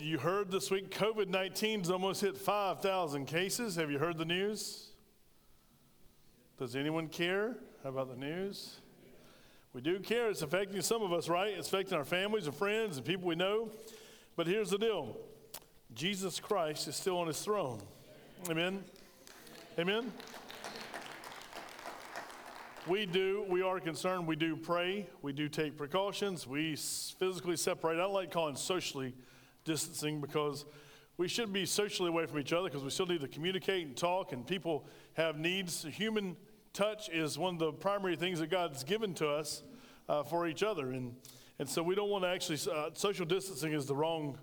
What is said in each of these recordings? you heard this week, COVID-19's almost hit 5,000 cases. Have you heard the news? Does anyone care about the news? We do care. It's affecting some of us, right? It's affecting our families and friends and people we know. But here's the deal. Jesus Christ is still on his throne. Amen? Amen? We are concerned. We do pray. We do take precautions. We physically separate. I don't like calling socially distancing because we should be socially away from each other because we still need to communicate and talk, and people have needs. Human touch is one of the primary things that God's given to us for each other. And so we don't want to actually, social distancing is the wrong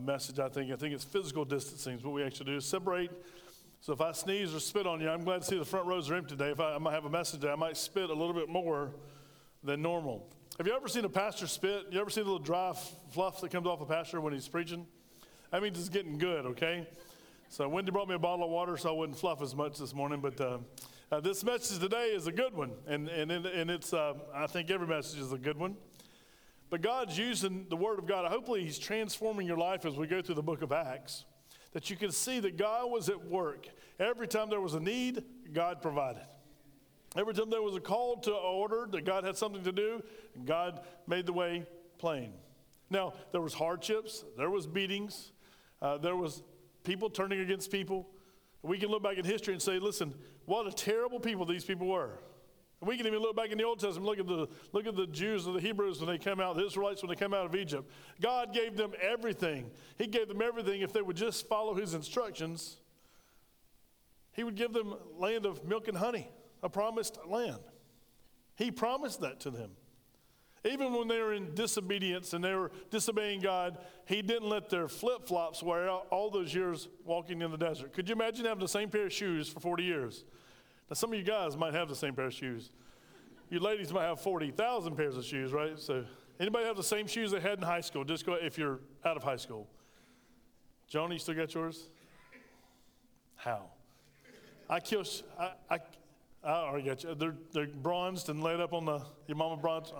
message, I think. I think it's physical distancing is what we actually do, is separate. So if I sneeze or spit on you, I'm glad to see the front rows are empty today. If I might have a message today, I might spit a little bit more than normal. Have you ever seen a pastor spit? You ever see the little dry fluff that comes off a pastor when he's preaching? That means it's getting good, okay? So Wendy brought me a bottle of water so I wouldn't fluff as much this morning, but this message today is a good one, and it's I think every message is a good one. But God's using the Word of God. Hopefully he's transforming your life as we go through the book of Acts, that you can see that God was at work. Every time there was a need, God provided. Every time there was a call to order, that God had something to do, God made the way plain. Now, there was hardships, there was beatings, there was people turning against people. We can look back in history and say, listen, what a terrible people these people were. And we can even look back in the Old Testament, look at the Jews or the Hebrews when they came out, the Israelites when they came out of Egypt. God gave them everything. He gave them everything if they would just follow his instructions. He would give them land of milk and honey, a promised land. He promised that to them. Even when they were in disobedience and they were disobeying God, he didn't let their flip-flops wear out all those years walking in the desert. Could you imagine having the same pair of shoes for 40 years? Now, some of you guys might have the same pair of shoes. You ladies might have 40,000 pairs of shoes, right? So anybody have the same shoes they had in high school? Just go if you're out of high school. Joni, you still got yours? How? I already got you. They're bronzed and laid up on your mama bronze.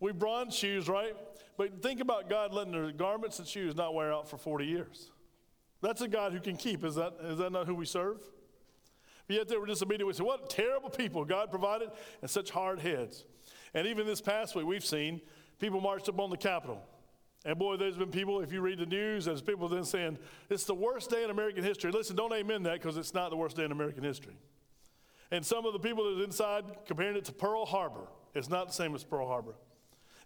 We bronze shoes, right? But think about God letting their garments and shoes not wear out for 40 years. That's a God who can keep. Is that not who we serve? But yet they were disobedient. We said, what terrible people God provided, and such hard heads. And even this past week, we've seen people marched up on the Capitol. And boy, there's been people, if you read the news, there's people then saying, it's the worst day in American history. Listen, don't amen that, because it's not the worst day in American history. And some of the people that are inside comparing it to Pearl Harbor. It's not the same as Pearl Harbor.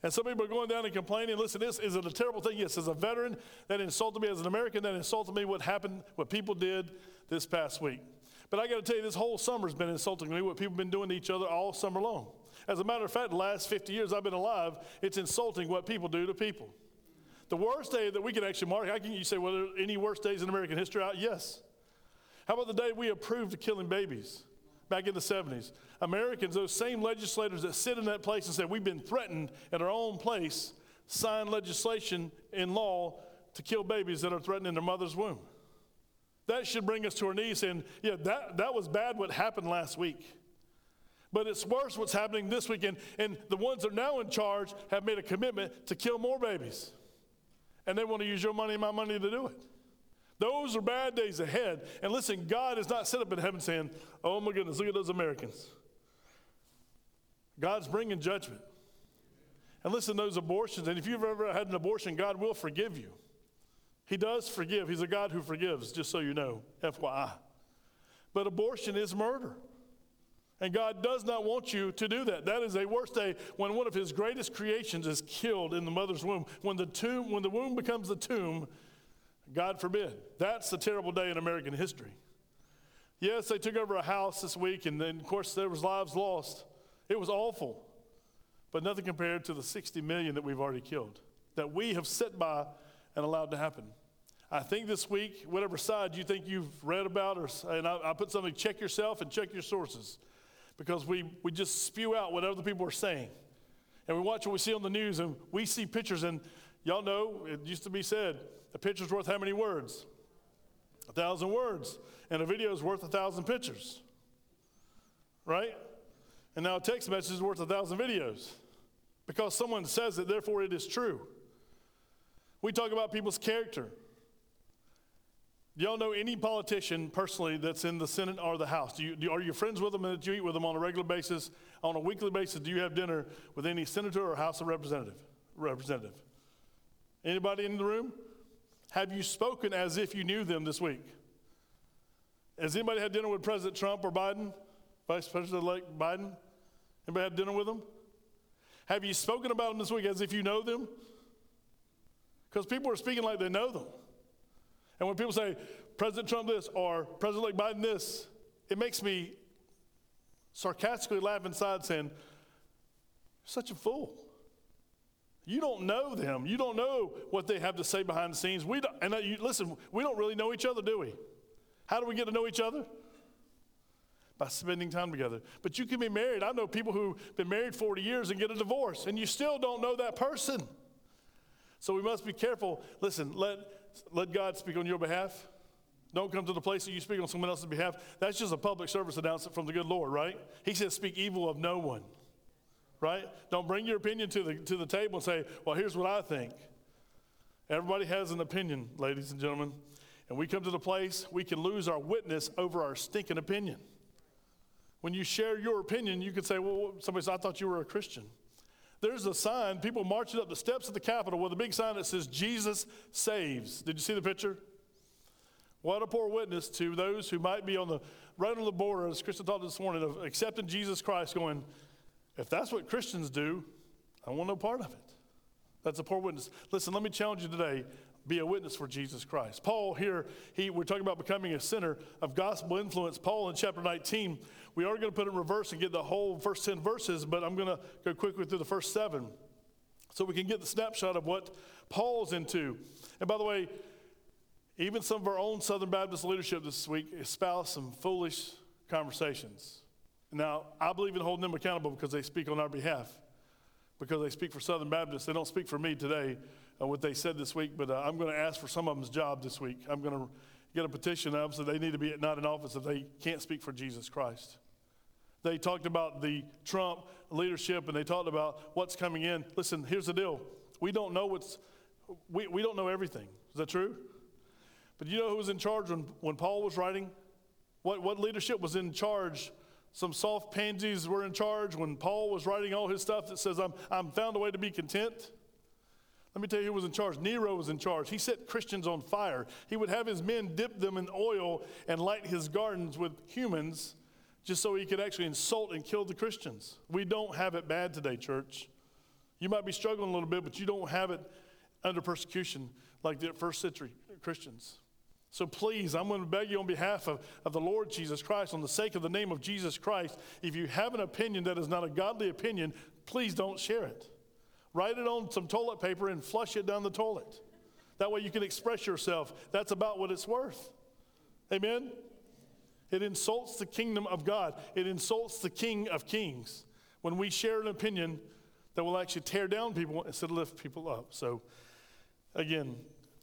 And some people are going down and complaining, listen, this is a terrible thing. Yes, as a veteran, that insulted me. As an American, that insulted me, what happened, what people did this past week. But I got to tell you, this whole summer's been insulting me, what people have been doing to each other all summer long. As a matter of fact, the last 50 years I've been alive, it's insulting what people do to people. The worst day that we can actually mark, you say, well, are there any worst days in American history? Yes. How about the day we approved of killing babies back in the 70s? Americans, those same legislators that sit in that place and say, we've been threatened at our own place, signed legislation in law to kill babies that are threatened in their mother's womb. That should bring us to our knees, and yeah, that was bad what happened last week. But it's worse what's happening this weekend, and the ones that are now in charge have made a commitment to kill more babies. And they want to use your money and my money to do it. Those are bad days ahead. And listen, God is not set up in heaven saying, oh my goodness, look at those Americans. God's bringing judgment. And listen, those abortions, and if you've ever had an abortion, God will forgive you. He does forgive. He's a God who forgives, just so you know, FYI. But abortion is murder. And God does not want you to do that. That is a worse day when one of his greatest creations is killed in the mother's womb. When the womb becomes the tomb, God forbid. That's a terrible day in American history. Yes, they took over a house this week, and then, of course, there was lives lost. It was awful. But nothing compared to the 60 million that we've already killed, that we have set by and allowed to happen. I think this week, whatever side you think you've read about, I put something, check yourself and check your sources, because we just spew out what other people are saying. And we watch what we see on the news, and we see pictures, and y'all know, it used to be said, a picture's worth how many words? 1,000 words. And a video's worth 1,000 pictures. Right? And now a text message is worth 1,000 videos. Because someone says it, therefore it is true. We talk about people's character. Do y'all know any politician personally that's in the Senate or the House? Are you friends with them and do you eat with them on a regular basis, on a weekly basis? Do you have dinner with any senator or House of Representative? Anybody in the room? Have you spoken as if you knew them this week? Has anybody had dinner with President Trump or Biden? Vice President-elect Biden? Anybody had dinner with them? Have you spoken about them this week as if you know them? Because people are speaking like they know them. And when people say, President Trump this, or President-elect Biden this, it makes me sarcastically laugh inside saying, you're such a fool. You don't know them. You don't know what they have to say behind the scenes. We don't really know each other, do we? How do we get to know each other? By spending time together. But you can be married. I know people who've been married 40 years and get a divorce, and you still don't know that person. So we must be careful. Listen, let God speak on your behalf. Don't come to the place that you speak on someone else's behalf. That's just a public service announcement from the good Lord, right? He says, speak evil of no one, right? Don't bring your opinion to the table and say, well, here's what I think. Everybody has an opinion, ladies and gentlemen. And we come to the place we can lose our witness over our stinking opinion. When you share your opinion, you could say, well, somebody said, I thought you were a Christian. There's a sign, people marching up the steps of the Capitol with a big sign that says, Jesus saves. Did you see the picture? What a poor witness to those who might be right on the border, as Krista talked this morning, of accepting Jesus Christ, going, if that's what Christians do, I want no part of it. That's a poor witness. Listen, let me challenge you today. Be a witness for Jesus Christ. Paul here, we're talking about becoming a center of gospel influence. Paul in chapter 19, we are going to put it in reverse and get the whole first 10 verses, but I'm going to go quickly through the first 7 so we can get the snapshot of what Paul's into. And by the way, even some of our own Southern Baptist leadership this week espoused some foolish conversations. Now, I believe in holding them accountable because they speak on our behalf, because they speak for Southern Baptists. They don't speak for me today. What they said this week, but I'm going to ask for some of them's job this week. I'm going to get a petition up so they need to be not in office if they can't speak for Jesus Christ. They talked about the Trump leadership and they talked about what's coming in. Listen, here's the deal. We don't know we don't know everything. Is that true? But you know who was in charge when Paul was writing? What leadership was in charge? Some soft pansies were in charge when Paul was writing all his stuff that says, I'm found a way to be content. Let me tell you who was in charge. Nero was in charge. He set Christians on fire. He would have his men dip them in oil and light his gardens with humans just so he could actually insult and kill the Christians. We don't have it bad today, church. You might be struggling a little bit, but you don't have it under persecution like the first century Christians. So please, I'm going to beg you on behalf of the Lord Jesus Christ, on the sake of the name of Jesus Christ, if you have an opinion that is not a godly opinion, please don't share it. Write it on some toilet paper and flush it down the toilet. That way you can express yourself. That's about what it's worth. Amen? It insults the kingdom of God. It insults the King of Kings when we share an opinion that will actually tear down people instead of lift people up. So, again,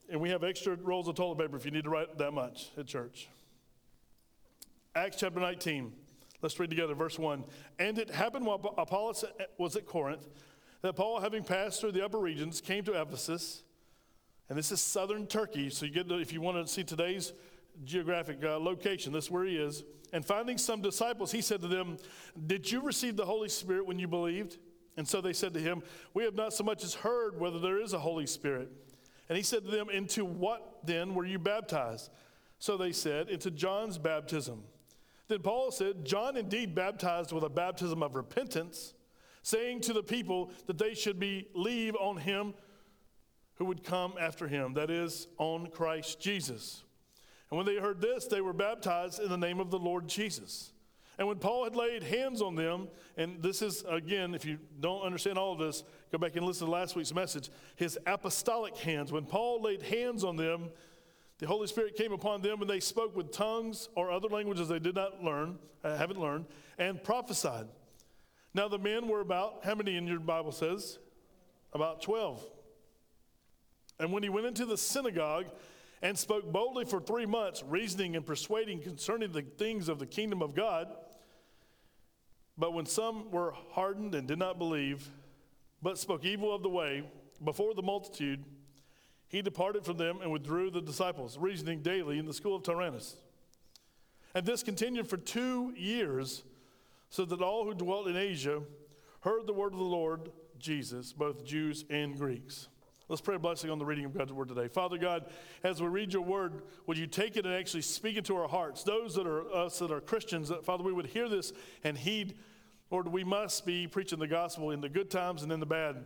and we have extra rolls of toilet paper if you need to write that much at church. Acts chapter 19. Let's read together verse 1. And it happened while Apollos was at Corinth, that Paul, having passed through the upper regions, came to Ephesus, and this is southern Turkey, so you get if you want to see today's geographic location, this is where he is, and finding some disciples, he said to them, did you receive the Holy Spirit when you believed? And so they said to him, we have not so much as heard whether there is a Holy Spirit. And he said to them, into what then were you baptized? So they said, into John's baptism. Then Paul said, John indeed baptized with a baptism of repentance, saying to the people that they should believe on him who would come after him, that is, on Christ Jesus. And when they heard this, they were baptized in the name of the Lord Jesus. And when Paul had laid hands on them, and this is, again, if you don't understand all of this, go back and listen to last week's message, his apostolic hands. When Paul laid hands on them, the Holy Spirit came upon them, and they spoke with tongues or other languages they haven't learned, and prophesied. Now the men were about, how many in your Bible says? About 12. And when he went into the synagogue and spoke boldly for 3 months, reasoning and persuading concerning the things of the kingdom of God, but when some were hardened and did not believe, but spoke evil of the way before the multitude, He departed from them and withdrew the disciples, reasoning daily in the school of Tyrannus. And this continued for 2 years, so that all who dwelt in Asia heard the word of the Lord Jesus, both Jews and Greeks. Let's pray a blessing on the reading of God's word today. Father God, as we read your word, would you take it and actually speak it to our hearts? Those that are us that are Christians, that, Father, we would hear this and heed. Lord, we must be preaching the gospel in the good times and in the bad.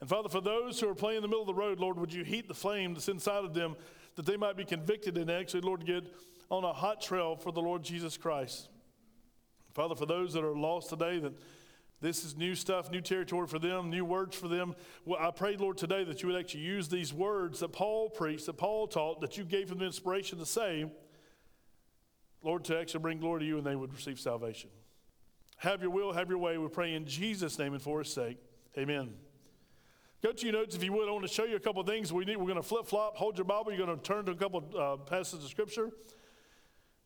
And Father, for those who are playing in the middle of the road, Lord, would you heat the flame that's inside of them, that they might be convicted and actually, Lord, get on a hot trail for the Lord Jesus Christ. Father, for those that are lost today, that this is new stuff, new territory for them, new words for them. Well, I pray, Lord, today that you would actually use these words that Paul preached, that Paul taught, that you gave them the inspiration to say, Lord, to actually bring glory to you, and they would receive salvation. Have your will, have your way. We pray in Jesus' name and for his sake. Amen. Go to your notes if you would. I want to show you a couple of things we need. We're going to flip-flop, hold your Bible. You're going to turn to a couple of passages of Scripture.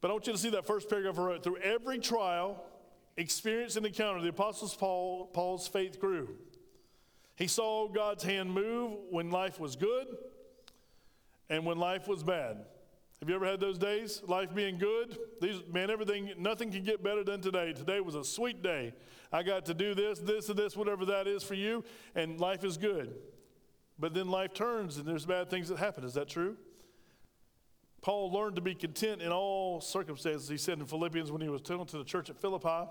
But I want you to see that first paragraph I wrote. Through every trial, experience and encounter, the Apostle Paul's faith grew. He saw God's hand move when life was good and when life was bad. Have you ever had those days? Life being good? Nothing can get better than today. Today was a sweet day. I got to do this, this, and this, whatever that is for you, and life is good. But then life turns and there's bad things that happen. Is that true? Paul learned to be content in all circumstances, he said in Philippians when he was telling to the church at Philippi.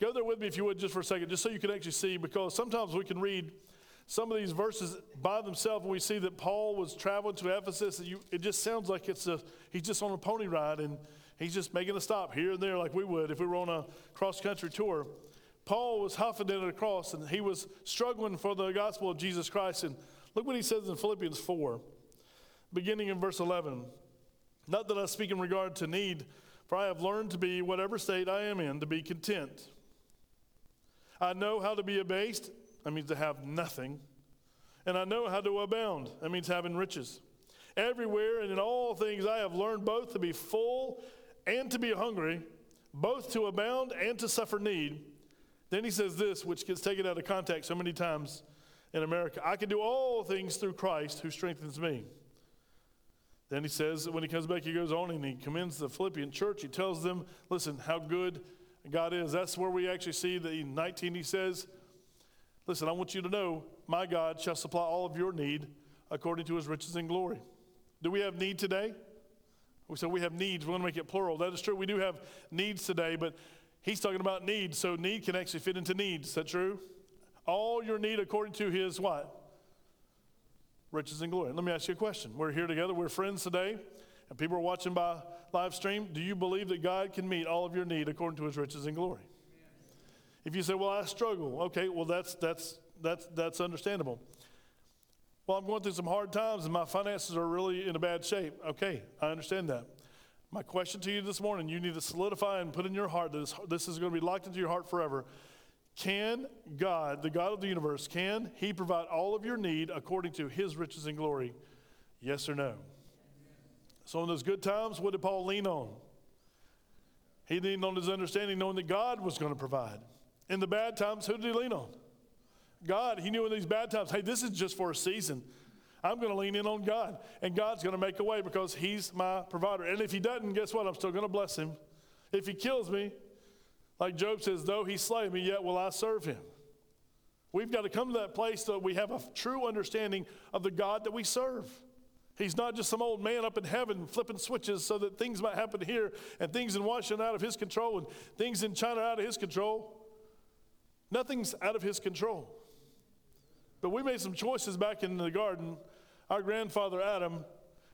Go there with me if you would just for a second, just so you can actually see, because sometimes we can read some of these verses by themselves and we see that Paul was traveling to Ephesus. And it just sounds like he's just on a pony ride and he's just making a stop here and there like we would if we were on a cross-country tour. Paul was huffing it across and he was struggling for the gospel of Jesus Christ. And look what he says in Philippians 4, beginning in verse 11. Not that I speak in regard to need, for I have learned to be, whatever state I am in, to be content. I know how to be abased, that means to have nothing, and I know how to abound, that means having riches. Everywhere and in all things I have learned both to be full and to be hungry, both to abound and to suffer need. Then he says this, which gets taken out of context so many times in America. I can do all things through Christ who strengthens me. Then he says, when he comes back, he goes on and he commends the Philippian church. He tells them, listen, how good God is. That's where we actually see that in 19 he says, listen, I want you to know my God shall supply all of your need according to his riches and glory. Do we have need today? We said we have needs. We want to make it plural. That is true. We do have needs today, but he's talking about needs. So need can actually fit into needs. Is that true? All your need according to his what? Riches and glory. Let me ask you a question. We're here together. We're friends today, and people are watching by live stream. Do you believe that God can meet all of your need according to his riches and glory? Yes. If you say, well, I struggle. Okay, well, that's understandable. Well, I'm going through some hard times, and my finances are really in a bad shape. Okay, I understand that. My question to you this morning, you need to solidify and put in your heart that this is going to be locked into your heart forever. Can God, the God of the universe, can he provide all of your need according to his riches and glory? Yes or no? Amen. So in those good times, what did Paul lean on? He leaned on his understanding, knowing that God was going to provide. In the bad times, who did he lean on? God. He knew in these bad times, hey, this is just for a season. I'm going to lean in on God, and God's going to make a way because he's my provider. And if he doesn't, guess what? I'm still going to bless him. If he kills me, like Job says, though he slay me, yet will I serve him. We've got to come to that place that we have a true understanding of the God that we serve. He's not just some old man up in heaven flipping switches so that things might happen here and things in Washington out of his control and things in China out of his control. Nothing's out of his control. But we made some choices back in the garden. Our grandfather Adam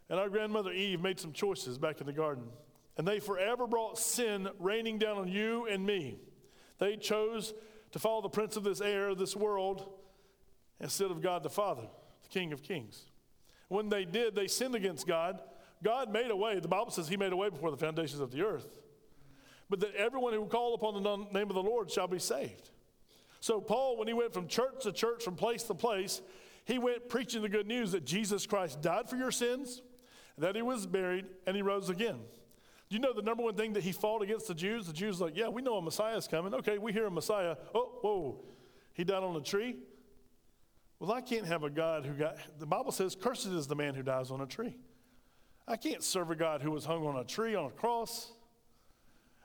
and our grandmother Eve made some choices back in the garden. And they forever brought sin raining down on you and me. They chose to follow the prince of this air, this world, instead of God the Father, the King of Kings. When they did, they sinned against God. God made a way. The Bible says he made a way before the foundations of the earth. But that everyone who called upon the name of the Lord shall be saved. So Paul, when he went from church to church, from place to place, he went preaching the good news that Jesus Christ died for your sins, that he was buried, and he rose again. You know the number one thing that he fought against the Jews? The Jews were like, yeah, we know a Messiah's coming. Okay, we hear a Messiah. Oh, whoa. He died on a tree. Well, I can't have a God who the Bible says, cursed is the man who dies on a tree. I can't serve a God who was hung on a tree, on a cross.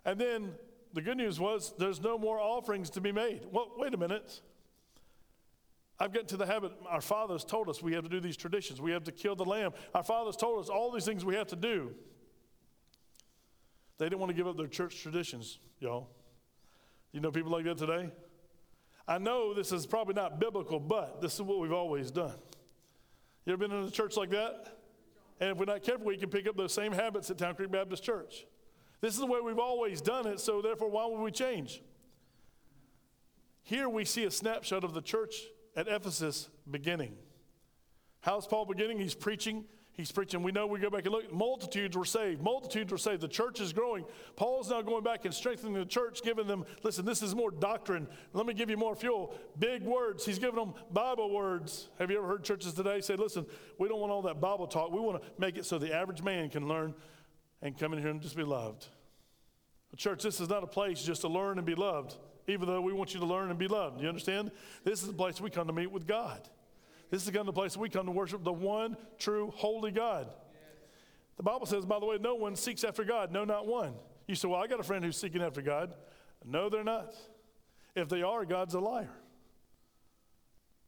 And then the good news was there's no more offerings to be made. Well, wait a minute. I've gotten to the habit, our fathers told us we have to do these traditions. We have to kill the lamb. Our fathers told us all these things we have to do. They didn't want to give up their church traditions, y'all. You know people like that today? I know this is probably not biblical, but this is what we've always done. You ever been in a church like that? And if we're not careful, we can pick up those same habits at Town Creek Baptist Church. This is the way we've always done it, so therefore, why would we change? Here we see a snapshot of the church at Ephesus beginning. How's Paul beginning? He's preaching. He's preaching. We know, we go back and look. Multitudes were saved. Multitudes were saved. The church is growing. Paul's now going back and strengthening the church, giving them, listen, this is more doctrine. Let me give you more fuel. Big words. He's giving them Bible words. Have you ever heard churches today say, listen, we don't want all that Bible talk. We want to make it so the average man can learn and come in here and just be loved. The church, this is not a place just to learn and be loved, even though we want you to learn and be loved. You understand? This is the place we come to meet with God. This is the kind of place we come to worship the one true holy God. The Bible says, by the way, no one seeks after God. No, not one. You say, well, I got a friend who's seeking after God. No, they're not. If they are, God's a liar.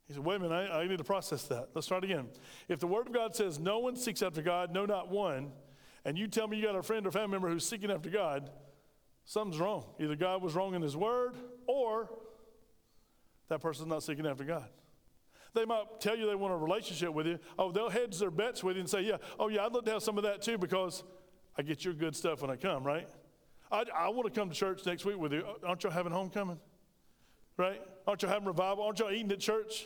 He said, wait a minute, I need to process that. Let's try it again. If the Word of God says no one seeks after God, no, not one, and you tell me you got a friend or family member who's seeking after God, something's wrong. Either God was wrong in His Word, or that person's not seeking after God. They might tell you they want a relationship with you. Oh, they'll hedge their bets with you and say, yeah, oh, yeah, I'd love to have some of that too, because I get your good stuff when I come, right? I want to come to church next week with you. Aren't y'all having homecoming? Right? Aren't y'all having revival? Aren't y'all eating at church?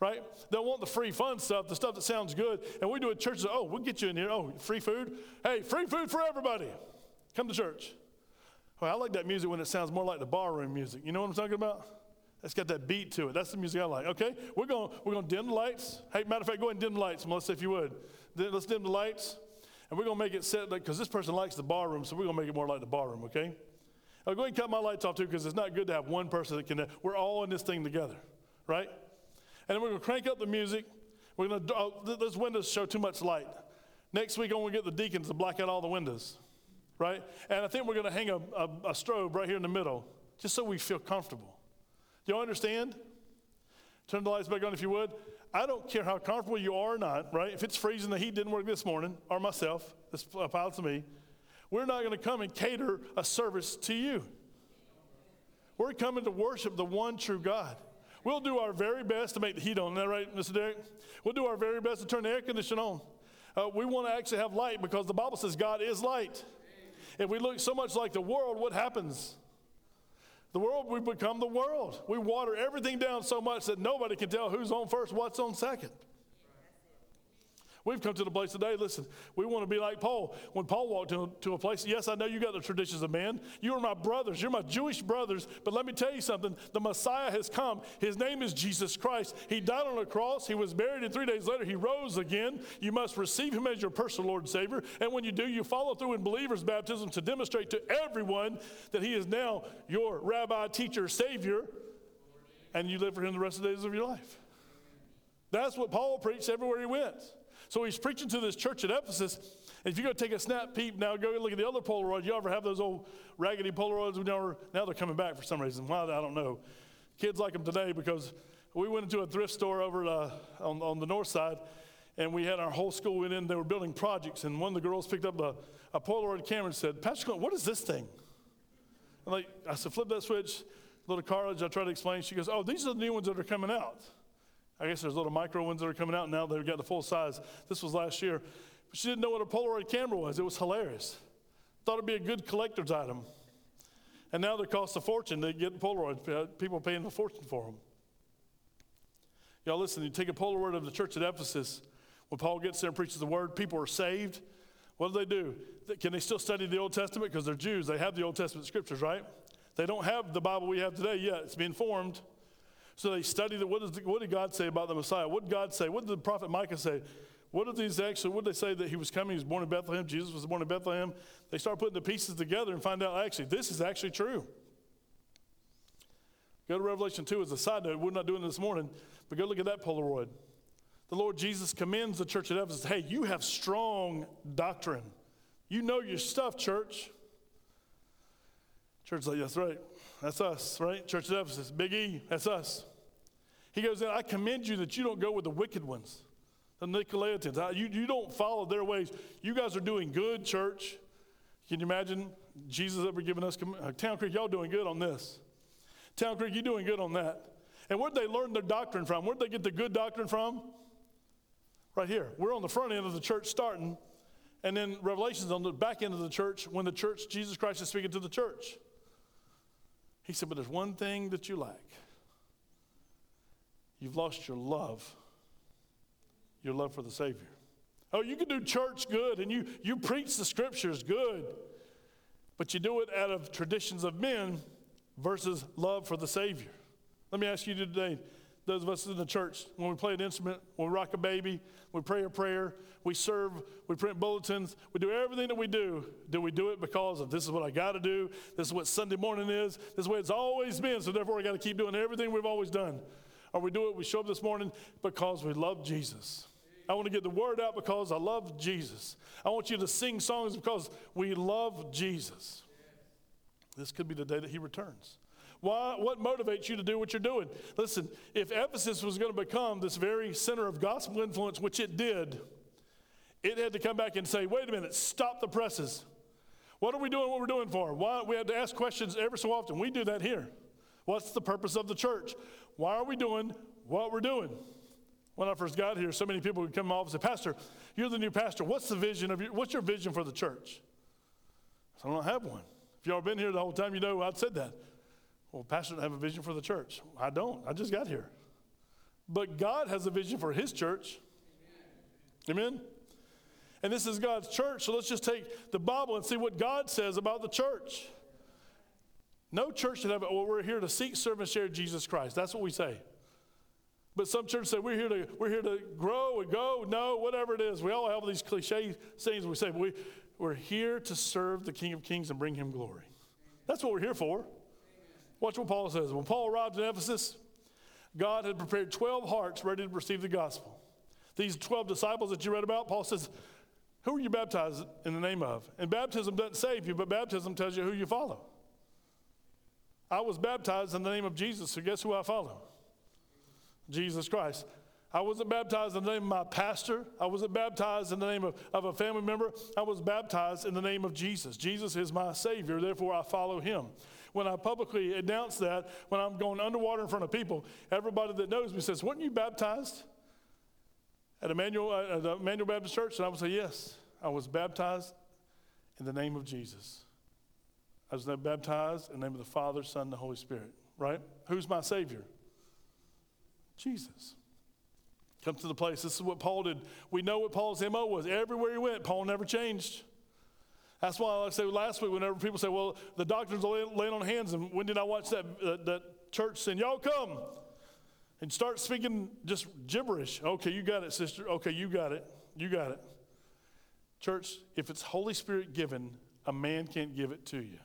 Right? They'll want the free fun stuff, the stuff that sounds good. And we do at churches, oh, we'll get you in here. Oh, free food? Hey, free food for everybody. Come to church. Well, I like that music when it sounds more like the barroom music. You know what I'm talking about? It's got that beat to it. That's the music I like. Okay, we're gonna dim the lights. Hey, matter of fact, go ahead and dim the lights, Melissa, if you would. Let's dim the lights, and we're gonna make it set because this person likes the barroom, so we're gonna make it more like the barroom. Okay, I'll go ahead and cut my lights off too, because it's not good to have one person that can. We're all in this thing together, right? And then we're gonna crank up the music. We're gonna those windows show too much light. Next week, I'm gonna get the deacons to black out all the windows, right? And I think we're gonna hang a strobe right here in the middle, just so we feel comfortable. Do you understand? Turn the lights back on if you would. I don't care how comfortable you are or not, right? If it's freezing, the heat didn't work this morning, or myself, this applies to me, we're not going to come and cater a service to you. We're coming to worship the one true God. We'll do our very best to make the heat on. Isn't that right, Mr. Derek? We'll do our very best to turn the air conditioner on. We want to actually have light because the Bible says God is light. If we look so much like the world, what happens? The world, we become the world. We water everything down so much that nobody can tell who's on first, what's on second. We've come to the place today, listen, we want to be like Paul. When Paul walked to a place, yes, I know you got the traditions of man. You are my brothers. You're my Jewish brothers. But let me tell you something. The Messiah has come. His name is Jesus Christ. He died on a cross. He was buried, and 3 days later, he rose again. You must receive him as your personal Lord and Savior. And when you do, you follow through in believer's baptism to demonstrate to everyone that he is now your rabbi, teacher, Savior, and you live for him the rest of the days of your life. That's what Paul preached everywhere he went. So he's preaching to this church at Ephesus. If you go take a snap peep now, go look at the other Polaroids. You ever have those old raggedy Polaroids? Now they're coming back for some reason. Why, I don't know. Kids like them today because we went into a thrift store over on the north side, and we had our whole school went in. They were building projects, and one of the girls picked up a Polaroid camera and said, Pastor Clint, what is this thing? And I said, flip that switch. Little Carlage, I tried to explain. She goes, oh, these are the new ones that are coming out. I guess there's little micro ones that are coming out now. They've got the full size. This was last year. But she didn't know what a Polaroid camera was. It was hilarious. Thought it'd be a good collector's item. And now they cost a fortune to get Polaroids. People are paying a fortune for them. Y'all listen, you take a Polaroid of the church at Ephesus. When Paul gets there and preaches the word, people are saved. What do? Can they still study the Old Testament? Because they're Jews. They have the Old Testament scriptures, right? They don't have the Bible we have today yet. It's being formed. So they study what did God say about the Messiah? What did God say? What did the prophet Micah say? What did they say that he was coming? He was born in Bethlehem. Jesus was born in Bethlehem. They start putting the pieces together and find out, actually, this is actually true. Go to Revelation 2 as a side note. We're not doing it this morning, but go look at that Polaroid. The Lord Jesus commends the church at Ephesus. Hey, you have strong doctrine. You know your stuff, church. Church's like, that's right. That's us, right? Church at Ephesus. Big E, that's us. He goes, I commend you that you don't go with the wicked ones, the Nicolaitans. You don't follow their ways. You guys are doing good, church. Can you imagine Jesus ever giving us, Town Creek, y'all doing good on this. Town Creek, you doing good on that. And where'd they learn their doctrine from? Where'd they get the good doctrine from? Right here. We're on the front end of the church starting, and then Revelation's on the back end of the church when the church, Jesus Christ is speaking to the church. He said, but there's one thing that you lack. You've lost your love for the Savior. Oh, you can do church good, and you preach the scriptures good, but you do it out of traditions of men versus love for the Savior. Let me ask you today, those of us in the church, when we play an instrument, when we rock a baby, we pray a prayer, we serve, we print bulletins, we do everything that we do we do it because of this is what I got to do, this is what Sunday morning is, this is the way it's always been, so therefore I got to keep doing everything we've always done. Or we do it, we show up this morning because we love Jesus. I want to get the word out because I love Jesus. I want you to sing songs because we love Jesus. This could be the day that he returns. Why? What motivates you to do what you're doing? Listen, if Ephesus was going to become this very center of gospel influence, which it did, it had to come back and say, wait a minute, stop the presses. What are we doing what we're doing for? Why? We had to ask questions every so often. We do that here. What's the purpose of the church? Why are we doing what we're doing? When I first got here, so many people would come to my office and say, Pastor, you're the new pastor. What's the vision of your, what's your vision for the church? I said, I don't have one. If y'all been here the whole time, you know I've said that. Well, pastor doesn't have a vision for the church. I don't. I just got here. But God has a vision for his church. Amen. Amen? And this is God's church, so let's just take the Bible and see what God says about the church. No church should have, well, we're here to seek, serve, and share Jesus Christ. That's what we say. But some churches say, we're here to grow and go. No, whatever it is. We all have these cliche sayings we say, but we're here to serve the King of Kings and bring him glory. That's what we're here for. Watch what Paul says. When Paul arrived in Ephesus, God had prepared 12 hearts ready to receive the gospel. These 12 disciples that you read about, Paul says, who are you baptized in the name of? And baptism doesn't save you, but baptism tells you who you follow. I was baptized in the name of Jesus, so guess who I follow? Jesus Christ. I wasn't baptized in the name of my pastor. I wasn't baptized in the name of a family member. I was baptized in the name of Jesus. Jesus is my Savior, therefore I follow him. When I publicly announce that, when I'm going underwater in front of people, everybody that knows me says, weren't you baptized at Emmanuel Baptist Church? And I would say, yes, I was baptized in the name of Jesus. I was baptized in the name of the Father, Son, and the Holy Spirit, right? Who's my Savior? Jesus. Come to the place. This is what Paul did. We know what Paul's MO was. Everywhere he went, Paul never changed. That's why, like I said last week, whenever people say, well, the doctors are laying on hands, and when did I watch that church saying, y'all come and start speaking just gibberish. Okay, you got it, sister. Okay, you got it. You got it. Church, if it's Holy Spirit given, a man can't give it to you.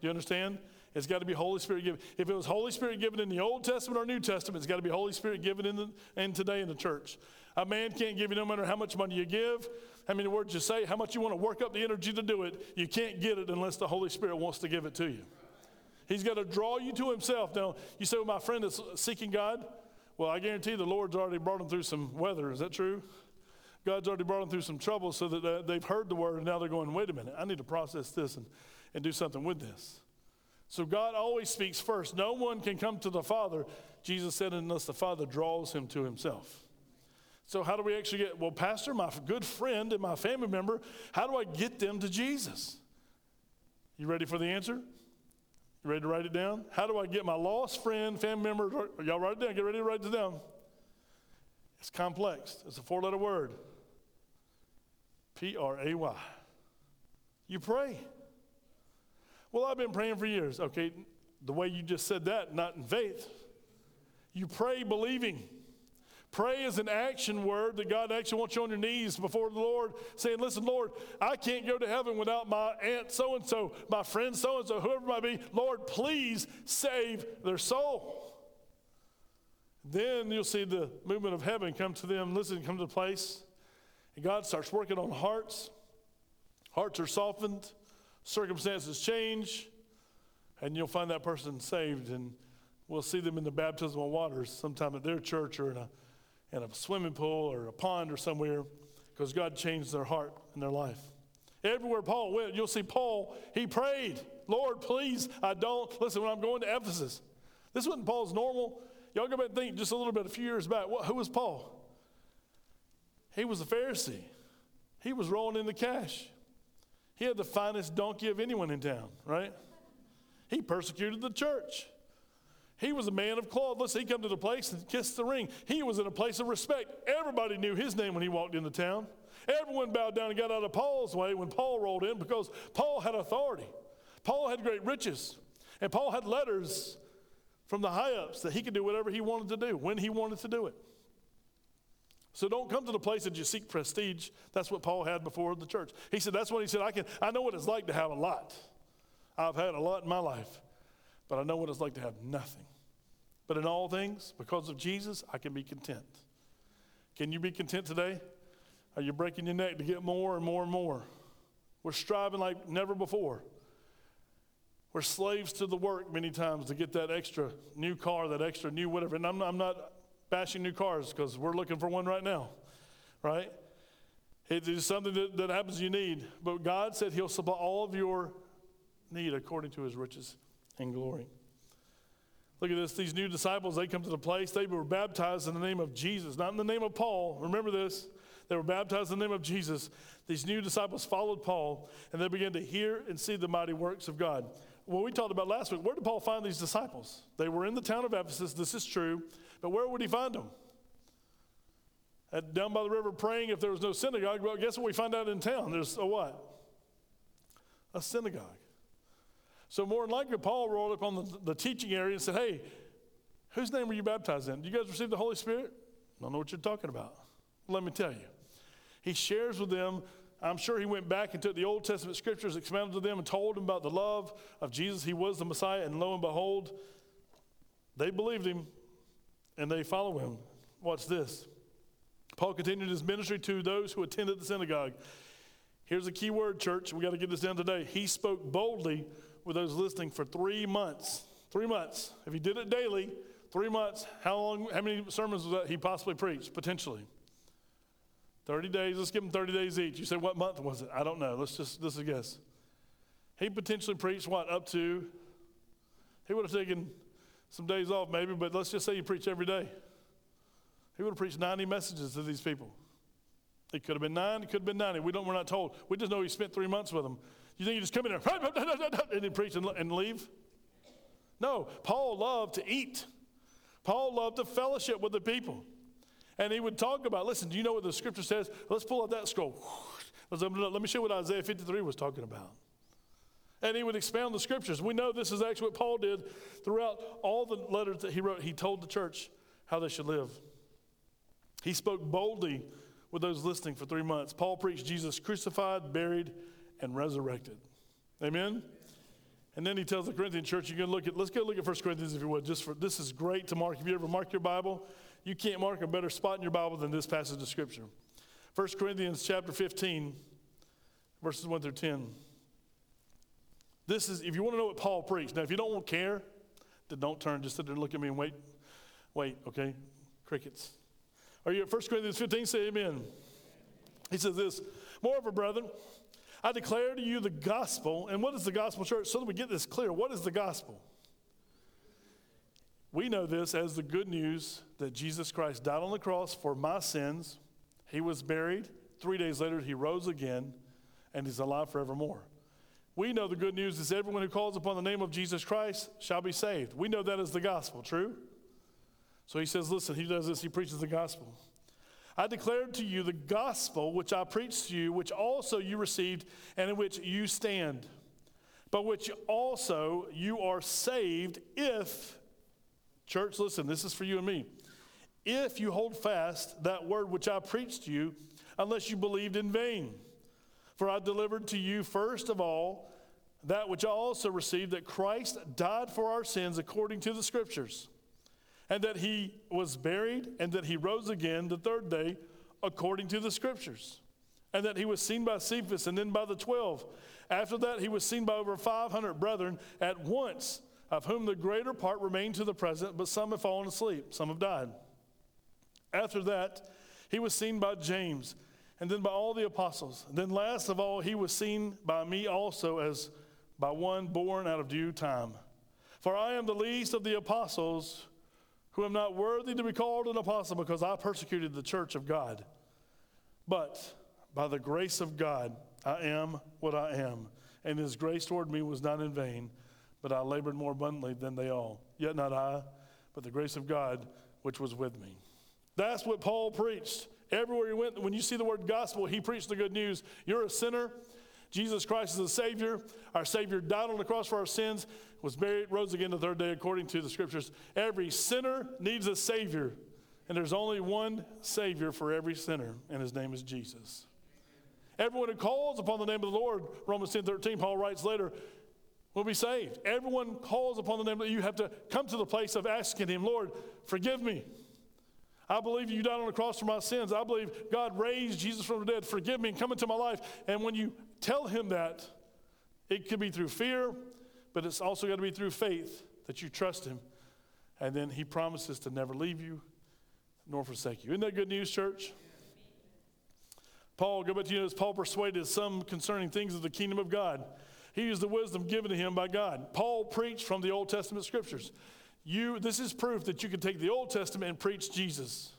Do you understand? It's got to be Holy Spirit given. If it was Holy Spirit given in the Old Testament or New Testament, it's got to be Holy Spirit given and today in the church. A man can't give you, no matter how much money you give, how many words you say, how much you want to work up the energy to do it, you can't get it unless the Holy Spirit wants to give it to you. He's got to draw you to himself. Now, you say, well, my friend is seeking God. Well, I guarantee the Lord's already brought him through some weather. Is that true? God's already brought them through some trouble so that they've heard the word, and now they're going, wait a minute, I need to process this and do something with this. So God always speaks first. No one can come to the Father, Jesus said, unless the Father draws him to himself. So how do we actually get, well, pastor, my good friend and my family member, how do I get them to Jesus? You ready for the answer? You ready to write it down? How do I get my lost friend, family member, y'all write it down, get ready to write it down. It's complex. It's a 4-letter word. Pray. You pray. Well, I've been praying for years. Okay, the way you just said that, not in faith. You pray believing. Pray is an action word that God actually wants you on your knees before the Lord, saying, listen, Lord, I can't go to heaven without my aunt so-and-so, my friend so-and-so, whoever it might be. Lord, please save their soul. Then you'll see the movement of heaven come to them, listen, come to the place. And God starts working on hearts. Hearts are softened. Circumstances change. And you'll find that person saved. And we'll see them in the baptismal waters sometime at their church or in a swimming pool or a pond or somewhere, because God changed their heart and their life. Everywhere Paul went, you'll see Paul, he prayed, Lord, please, I don't. Listen, when I'm going to Ephesus, this wasn't Paul's normal. Y'all go back and think just a little bit, a few years back, who was Paul? He was a Pharisee. He was rolling in the cash. He had the finest donkey of anyone in town, right? He persecuted the church. He was a man of cloth. Listen, he come to the place and kissed the ring. He was in a place of respect. Everybody knew his name when he walked into town. Everyone bowed down and got out of Paul's way when Paul rolled in, because Paul had authority. Paul had great riches. And Paul had letters from the high-ups that he could do whatever he wanted to do, when he wanted to do it. So don't come to the place that you seek prestige. That's what Paul had before the church. He said, that's what he said, I know what it's like to have a lot. I've had a lot in my life. But I know what it's like to have nothing. But in all things, because of Jesus, I can be content. Can you be content today? Are you breaking your neck to get more and more and more? We're striving like never before. We're slaves to the work many times to get that extra new car, that extra new whatever. And I'm not bashing new cars, because we're looking for one right now, right? It is something that happens you need. But God said he'll supply all of your need according to his riches and glory. Look at this. These new disciples, they come to the place. They were baptized in the name of Jesus, not in the name of Paul. Remember this. They were baptized in the name of Jesus. These new disciples followed Paul, and they began to hear and see the mighty works of God. Well, we talked about last week, where did Paul find these disciples? They were in the town of Ephesus. This is true. But where would he find them? Down by the river praying if there was no synagogue. Well, guess what we find out in town? There's a what? A synagogue. So more than likely, Paul rolled up on the teaching area and said, hey, whose name were you baptized in? Did you guys receive the Holy Spirit? I don't know what you're talking about. Let me tell you. He shares with them. I'm sure he went back and took the Old Testament scriptures, expounded to them, and told them about the love of Jesus. He was the Messiah, and lo and behold, they believed him, and they follow him. Watch this. Paul continued his ministry to those who attended the synagogue. Here's a key word, church. We've got to get this down today. He spoke boldly with those listening for 3 months. 3 months. If he did it daily, 3 months, how many sermons was that he possibly preached, potentially? 30 days. Let's give him 30 days each. You say, what month was it? I don't know. This is a guess. He potentially preached what, up to? He would have taken some days off maybe, but let's just say he preached every day. He would have preached 90 messages to these people. It could have been 9, it could have been 90. We're not told. We just know he spent 3 months with them. You think you just come in there and then preach and leave? No, Paul loved to eat. Paul loved to fellowship with the people. And he would talk about, listen, do you know what the scripture says? Let's pull up that scroll. Let's open it up. Let me show you what Isaiah 53 was talking about. And he would expound the scriptures. We know this is actually what Paul did throughout all the letters that he wrote. He told the church how they should live. He spoke boldly with those listening for 3 months. Paul preached Jesus crucified, buried, and resurrected. Amen? And then he tells the Corinthian church, let's go look at 1 Corinthians if you would. This is great to mark. If you ever mark your Bible, you can't mark a better spot in your Bible than this passage of Scripture. 1 Corinthians chapter 15, verses 1 through 10. This is, if you want to know what Paul preached. Now, if you don't care, then don't turn. Just sit there and look at me and wait. Wait, okay? Crickets. Are you at 1 Corinthians 15? Say amen. He says this, moreover, brethren, I declare to you the gospel. And what is the gospel, church? So that we get this clear, what is the gospel? We know this as the good news that Jesus Christ died on the cross for my sins. He was buried. 3 days later, he rose again, and he's alive forevermore. We know the good news is everyone who calls upon the name of Jesus Christ shall be saved. We know that as the gospel, true? So he says, listen, he does this, he preaches the gospel. I declare to you the gospel which I preached to you, which also you received, and in which you stand, but which also you are saved if, church, listen, this is for you and me, if you hold fast that word which I preached to you, unless you believed in vain. For I delivered to you first of all that which I also received, that Christ died for our sins according to the Scriptures, and that he was buried, and that he rose again the third day according to the Scriptures, and that he was seen by Cephas and then by the 12. After that he was seen by over 500 brethren at once, of whom the greater part remain to the present, but some have fallen asleep, some have died. After that he was seen by James, and then by all the apostles. Then last of all he was seen by me also, as by one born out of due time. For I am the least of the apostles, who am not worthy to be called an apostle, because I persecuted the church of God. But by the grace of God I am what I am, and his grace toward me was not in vain, but I labored more abundantly than they all. Yet not I, but the grace of God which was with me. That's what Paul preached. Everywhere he went, when you see the word gospel, he preached the good news. You're a sinner. Jesus Christ is the Savior. Our Savior died on the cross for our sins, was buried, rose again the third day according to the Scriptures. Every sinner needs a Savior, and there's only one Savior for every sinner, and his name is Jesus. Everyone who calls upon the name of the Lord, Romans 10:13, Paul writes later, will be saved. Everyone calls upon the name of the Lord. You have to come to the place of asking him, Lord, forgive me. I believe you died on the cross for my sins. I believe God raised Jesus from the dead. Forgive me and come into my life. And when you tell him that, it could be through fear, but it's also got to be through faith that you trust him. And then he promises to never leave you nor forsake you. Isn't that good news, church? Paul, go back to you, as Paul persuaded some concerning things of the kingdom of God. He used the wisdom given to him by God. Paul preached from the Old Testament Scriptures. This is proof that you can take the Old Testament and preach Jesus.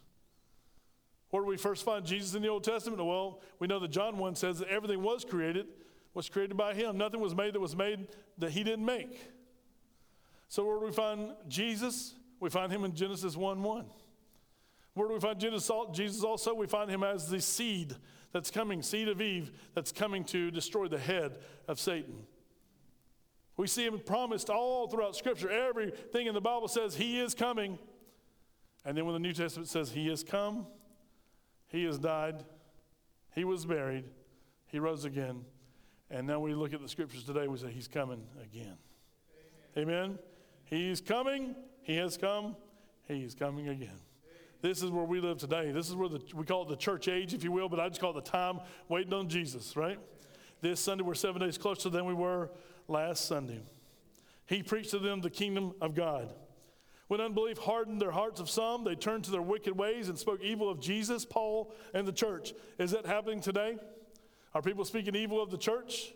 Where do we first find Jesus in the Old Testament? Well, we know that John 1 says that everything was created by him. Nothing was made that he didn't make. So where do we find Jesus? We find him in Genesis 1:1. Where do we find Jesus also? We find him as the seed that's coming, seed of Eve, that's coming to destroy the head of Satan. We see him promised all throughout Scripture. Everything in the Bible says he is coming. And then when the New Testament says he has come, he has died, he was buried, he rose again. And now we look at the Scriptures today, we say he's coming again. Amen? He's coming, he has come, he is coming again. Amen. This is where we live today. This is where we call it the church age, if you will, but I just call it the time waiting on Jesus, right? This Sunday we're 7 days closer than we were last Sunday. He preached to them the kingdom of God. When unbelief hardened their hearts of some, they turned to their wicked ways and spoke evil of Jesus, Paul, and the church. Is that happening today? Are people speaking evil of the church?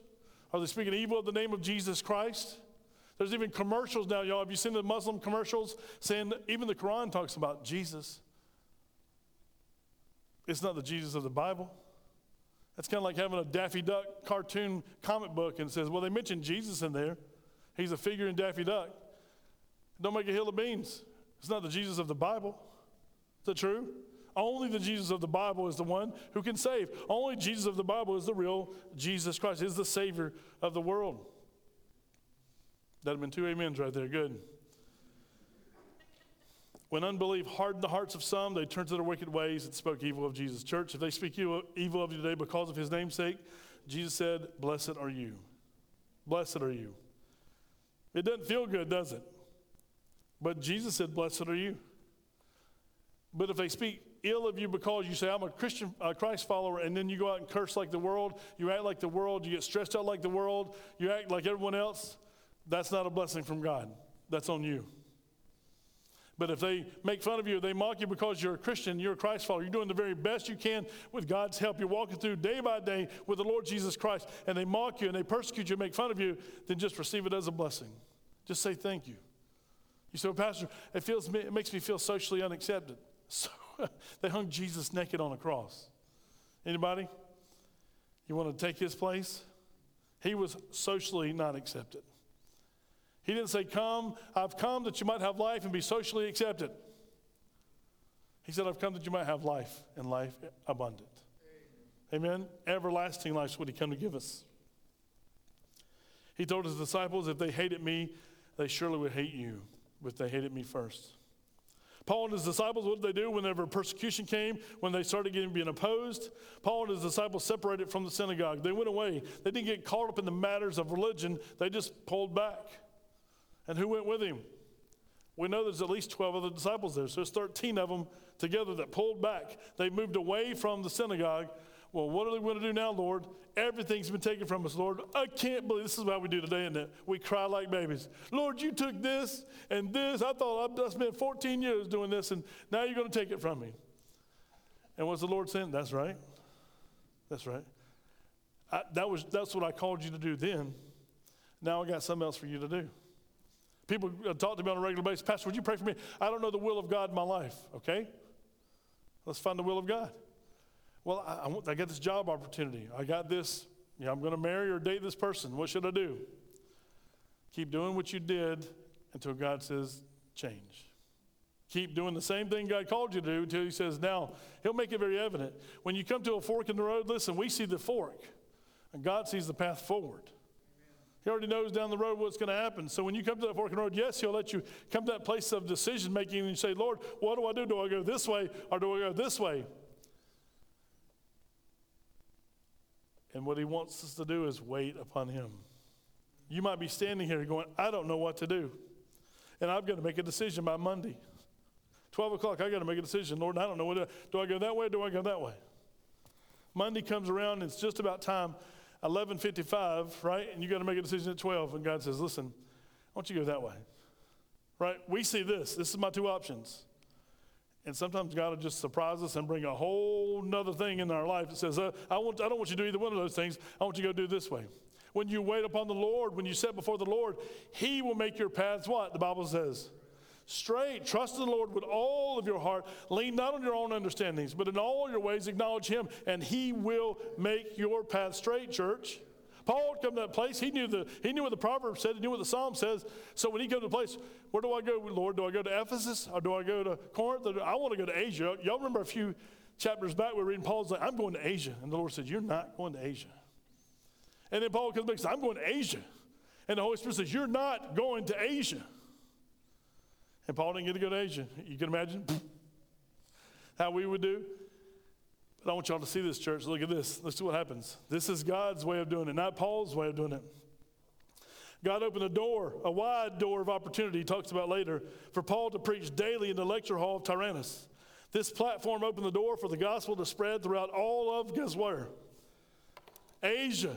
Are they speaking evil of the name of Jesus Christ? There's even commercials now, y'all. Have you seen the Muslim commercials saying even the Quran talks about Jesus? It's not the Jesus of the Bible. That's kind of like having a Daffy Duck cartoon comic book and says, well, they mentioned Jesus in there. He's a figure in Daffy Duck. Don't make a hill of beans. It's not the Jesus of the Bible. Is that true? Only the Jesus of the Bible is the one who can save. Only Jesus of the Bible is the real Jesus Christ. He's the Savior of the world. That would have been two amens right there. Good. When unbelief hardened the hearts of some, they turned to their wicked ways and spoke evil of Jesus. Church, if they speak evil of you today because of his namesake, Jesus said, blessed are you. Blessed are you. It doesn't feel good, does it? But Jesus said, blessed are you. But if they speak ill of you because you say, I'm a Christian, a Christ follower, and then you go out and curse like the world, you act like the world, you get stressed out like the world, you act like everyone else, that's not a blessing from God. That's on you. But if they make fun of you, they mock you because you're a Christian, you're a Christ follower, you're doing the very best you can with God's help, you're walking through day by day with the Lord Jesus Christ, and they mock you and they persecute you and make fun of you, then just receive it as a blessing. Just say thank you. You say, well, Pastor, it makes me feel socially unaccepted. So they hung Jesus naked on a cross. Anybody? You want to take his place? He was socially not accepted. He didn't say, come, I've come that you might have life and be socially accepted. He said, I've come that you might have life and life abundant. Amen. Amen? Everlasting life is what he came to give us. He told his disciples, if they hated me, they surely would hate you, but they hated me first. Paul and his disciples, what did they do whenever persecution came, when they started being opposed? Paul and his disciples separated from the synagogue. They went away. They didn't get caught up in the matters of religion. They just pulled back. And who went with him? We know there's at least 12 other disciples there. So there's 13 of them together that pulled back. They moved away from the synagogue. Well, what are we going to do now, Lord? Everything's been taken from us, Lord. I can't believe this is what we do today, isn't it? We cry like babies. Lord, you took this and this. I thought I'd spent 14 years doing this, and now you're going to take it from me. And what's the Lord saying? That's right. That's right. That's what I called you to do then. Now I got something else for you to do. People talk to me on a regular basis. Pastor, would you pray for me? I don't know the will of God in my life, okay? Let's find the will of God. Well, I got this job opportunity. I got this, I'm going to marry or date this person. What should I do? Keep doing what you did until God says change. Keep doing the same thing God called you to do until he says now. He'll make it very evident. When you come to a fork in the road, listen, we see the fork, and God sees the path forward. He already knows down the road what's going to happen. So when you come to that fork in the road, yes, he'll let you come to that place of decision making and you say, Lord, what do I do? Do I go this way or do I go this way? And what he wants us to do is wait upon him. You might be standing here going, I don't know what to do. And I've got to make a decision by Monday. 12 o'clock, I've got to make a decision. Lord, I don't know what to do. Do I go that way or do I go that way? Monday comes around and it's just about time. 11:55, right? And you got to make a decision at 12. And God says, listen, why don't you go that way? Right? We see this. This is my two options. And sometimes God will just surprise us and bring a whole nother thing into our life that says, I don't want you to do either one of those things. I want you to go do this way. When you wait upon the Lord, when you set before the Lord, he will make your paths what? The Bible says. Straight. Trust in the Lord with all of your heart. Lean not on your own understandings, but in all your ways acknowledge him, and he will make your path straight, church. Paul would come to that place. He knew what the Proverbs said. He knew what the Psalm says. So when he goes to the place, where do I go, Lord? Do I go to Ephesus or do I go to Corinth? I want to go to Asia. Y'all remember a few chapters back we were reading, Paul's like, I'm going to Asia. And the Lord said, you're not going to Asia. And then Paul comes back and says, I'm going to Asia. And the Holy Spirit says, you're not going to Asia. And Paul didn't get to go to Asia. You can imagine how we would do. But I want y'all to see this, church. Look at this. Let's see what happens. This is God's way of doing it, not Paul's way of doing it. God opened a door, a wide door of opportunity, he talks about later, for Paul to preach daily in the lecture hall of Tyrannus. This platform opened the door for the gospel to spread throughout all of, guess where? Asia.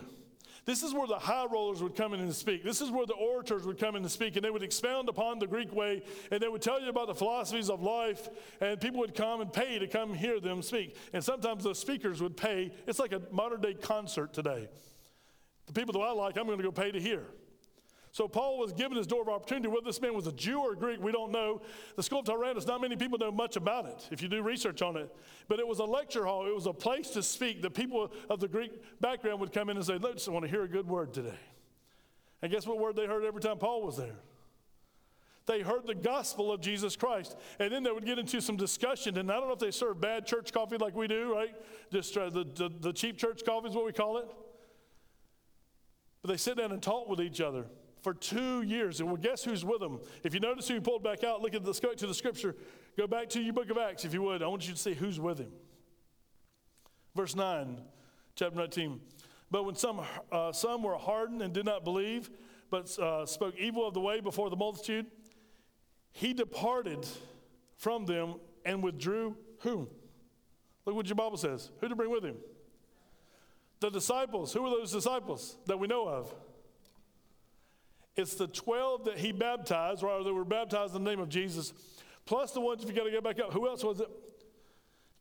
This is where the high rollers would come in and speak. This is where the orators would come in and speak, and they would expound upon the Greek way, and they would tell you about the philosophies of life, and people would come and pay to come hear them speak. And sometimes those speakers would pay. It's like a modern-day concert today. The people that I like, I'm going to go pay to hear. So Paul was given his door of opportunity. Whether this man was a Jew or a Greek, we don't know. The school of Tyrannus, not many people know much about it, if you do research on it. But it was a lecture hall. It was a place to speak. The people of the Greek background would come in and say, I just want to hear a good word today. And guess what word they heard every time Paul was there? They heard the gospel of Jesus Christ. And then they would get into some discussion. And I don't know if they serve bad church coffee like we do, right? Just the cheap church coffee is what we call it. But they sit down and talk with each other for 2 years. And well, guess who's with them? If you notice who he pulled back out, let's go to the scripture. Go back to your book of Acts, if you would. I want you to see who's with him. Verse 9, chapter 19. But when some were hardened and did not believe, but spoke evil of the way before the multitude, he departed from them and withdrew whom? Look what your Bible says. Who to bring with him? The disciples. Who were those disciples that we know of? It's the 12 that he baptized, or that were baptized in the name of Jesus, plus the ones, if you got to go back up, who else was it?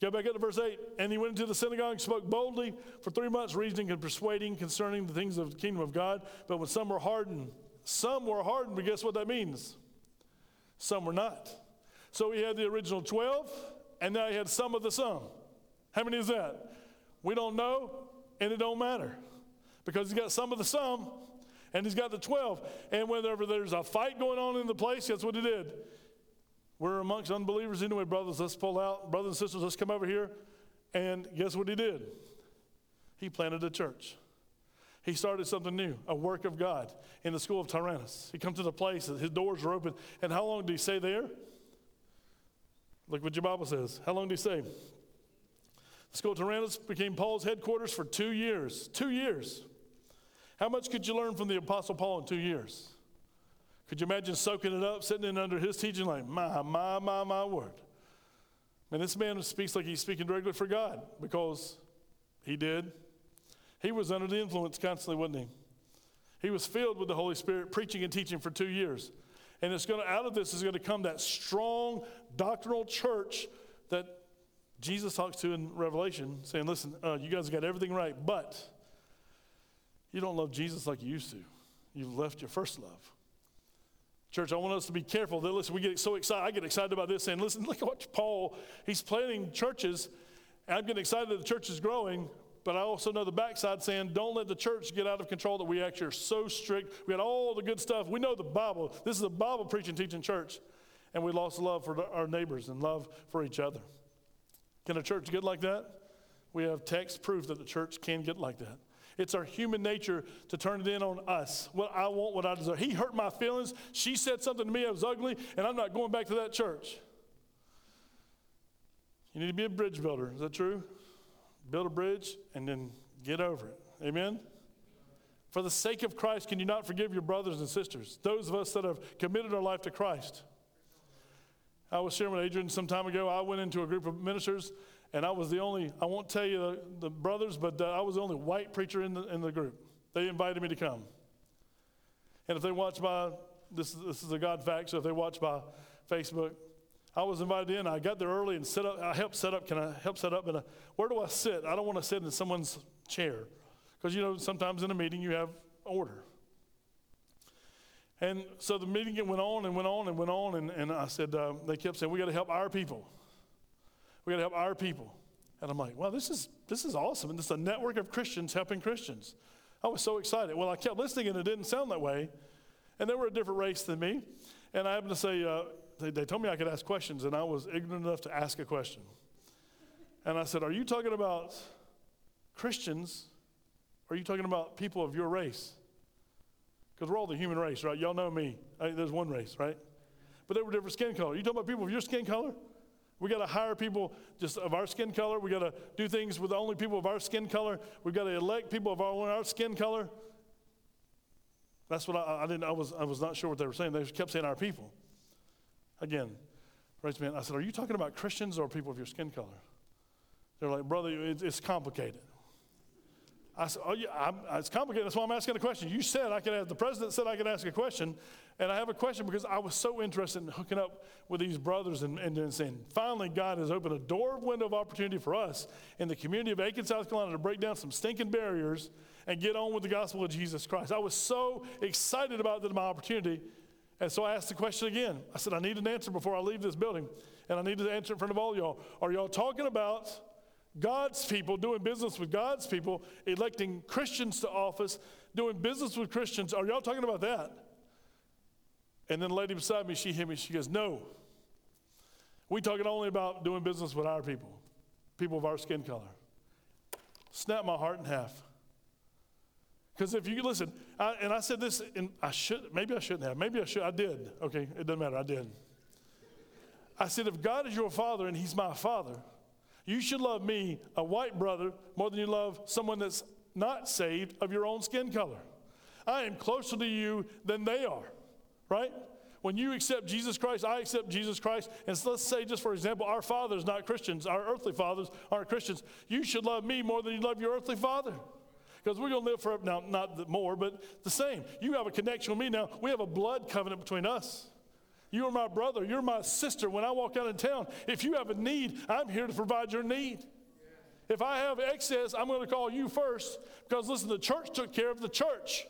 Go back up to verse 8. And he went into the synagogue and spoke boldly for 3 months, reasoning and persuading concerning the things of the kingdom of God. But when some were hardened, but guess what that means? Some were not. So he had the original 12, and now he had some of the some. How many is that? We don't know, and it don't matter, because he's got some of the some, and he's got the 12. And whenever there's a fight going on in the place, that's what he did. We're amongst unbelievers anyway, brothers. Let's pull out. Brothers and sisters, let's come over here. And guess what he did? He planted a church. He started something new, a work of God in the school of Tyrannus. He comes to the place, his doors are open. And how long did he stay there? Look what your Bible says. How long do you say? The school of Tyrannus became Paul's headquarters for 2 years. 2 years. How much could you learn from the Apostle Paul in 2 years? Could you imagine soaking it up, sitting in under his teaching like, my word. And this man speaks like he's speaking directly for God because he did. He was under the influence constantly, wasn't he? He was filled with the Holy Spirit, preaching and teaching for 2 years. And it's going to, out of this is going to come that strong doctrinal church that Jesus talks to in Revelation, saying, listen, you guys got everything right, but you don't love Jesus like you used to. You've left your first love. Church, I want us to be careful that, listen, we get so excited. I get excited about this, saying, listen, look at Paul. He's planning churches, and I'm getting excited that the church is growing, but I also know the backside saying, don't let the church get out of control that we actually are so strict. We got all the good stuff. We know the Bible. This is a Bible preaching, teaching church, and we lost love for our neighbors and love for each other. Can a church get like that? We have text proof that the church can get like that. It's our human nature to turn it in on us. What I want, what I desire. He hurt my feelings. She said something to me that was ugly, and I'm not going back to that church. You need to be a bridge builder. Is that true? Build a bridge and then get over it. Amen? For the sake of Christ, can you not forgive your brothers and sisters, those of us that have committed our life to Christ? I was sharing with Adrian some time ago. I went into a group of ministers, and I was the only, I won't tell you the brothers, but I was the only white preacher in the group. They invited me to come. And if they watch by, this is a God fact, so if they watch by Facebook, I was invited in. I got there early and set up. I helped set up. Can I help set up? And where do I sit? I don't want to sit in someone's chair. Because, you know, sometimes in a meeting you have order. And so the meeting went on and went on and went on. And I said, they kept saying, we got to help our people. We got to help our people. And I'm like, wow, this is awesome. And this is a network of Christians helping Christians. I was so excited. Well, I kept listening, and it didn't sound that way. And they were a different race than me. And I happened to say, they told me I could ask questions, and I was ignorant enough to ask a question. And I said, are you talking about Christians? Or are you talking about people of your race? Because we're all the human race, right? Y'all know me. There's one race, right? But they were different skin color. Are you talking about people of your skin color? We got to hire people just of our skin color. We got to do things with only people of our skin color. We've got to elect people of our skin color. That's what I didn't. I was not sure what they were saying. They kept saying our people. Again, raised my hand. I said, "Are you talking about Christians or people of your skin color?" They're like, "Brother, it's complicated." I said, "Oh yeah, it's complicated. That's why I'm asking the question. You said I could ask. The president said I could ask a question, and I have a question because I was so interested in hooking up with these brothers and saying, finally, God has opened a door window of opportunity for us in the community of Aiken, South Carolina, to break down some stinking barriers and get on with the gospel of Jesus Christ. I was so excited about my opportunity, and so I asked the question again. I said, I need an answer before I leave this building, and I need to answer in front of all y'all. Are y'all talking about God's people, doing business with God's people, electing Christians to office, doing business with Christians? Are y'all talking about that?" And then the lady beside me, she hit me. She goes, "No. We talking only about doing business with our people, people of our skin color." Snapped my heart in half. Because if you listen, I said this, and I should, maybe I shouldn't have. Maybe I should. I did. Okay, it doesn't matter. I did. I said, if God is your father and he's my father, you should love me, a white brother, more than you love someone that's not saved of your own skin color. I am closer to you than they are, right? When you accept Jesus Christ, I accept Jesus Christ. And so let's say, just for example, our fathers, not Christians, our earthly fathers aren't Christians. You should love me more than you love your earthly father. Because we're going to live forever, now not more, but the same. You have a connection with me now. We have a blood covenant between us. You are my brother. You're my sister. When I walk out in town, if you have a need, I'm here to provide your need. Yeah. If I have excess, I'm going to call you first because, listen, the church took care of the church.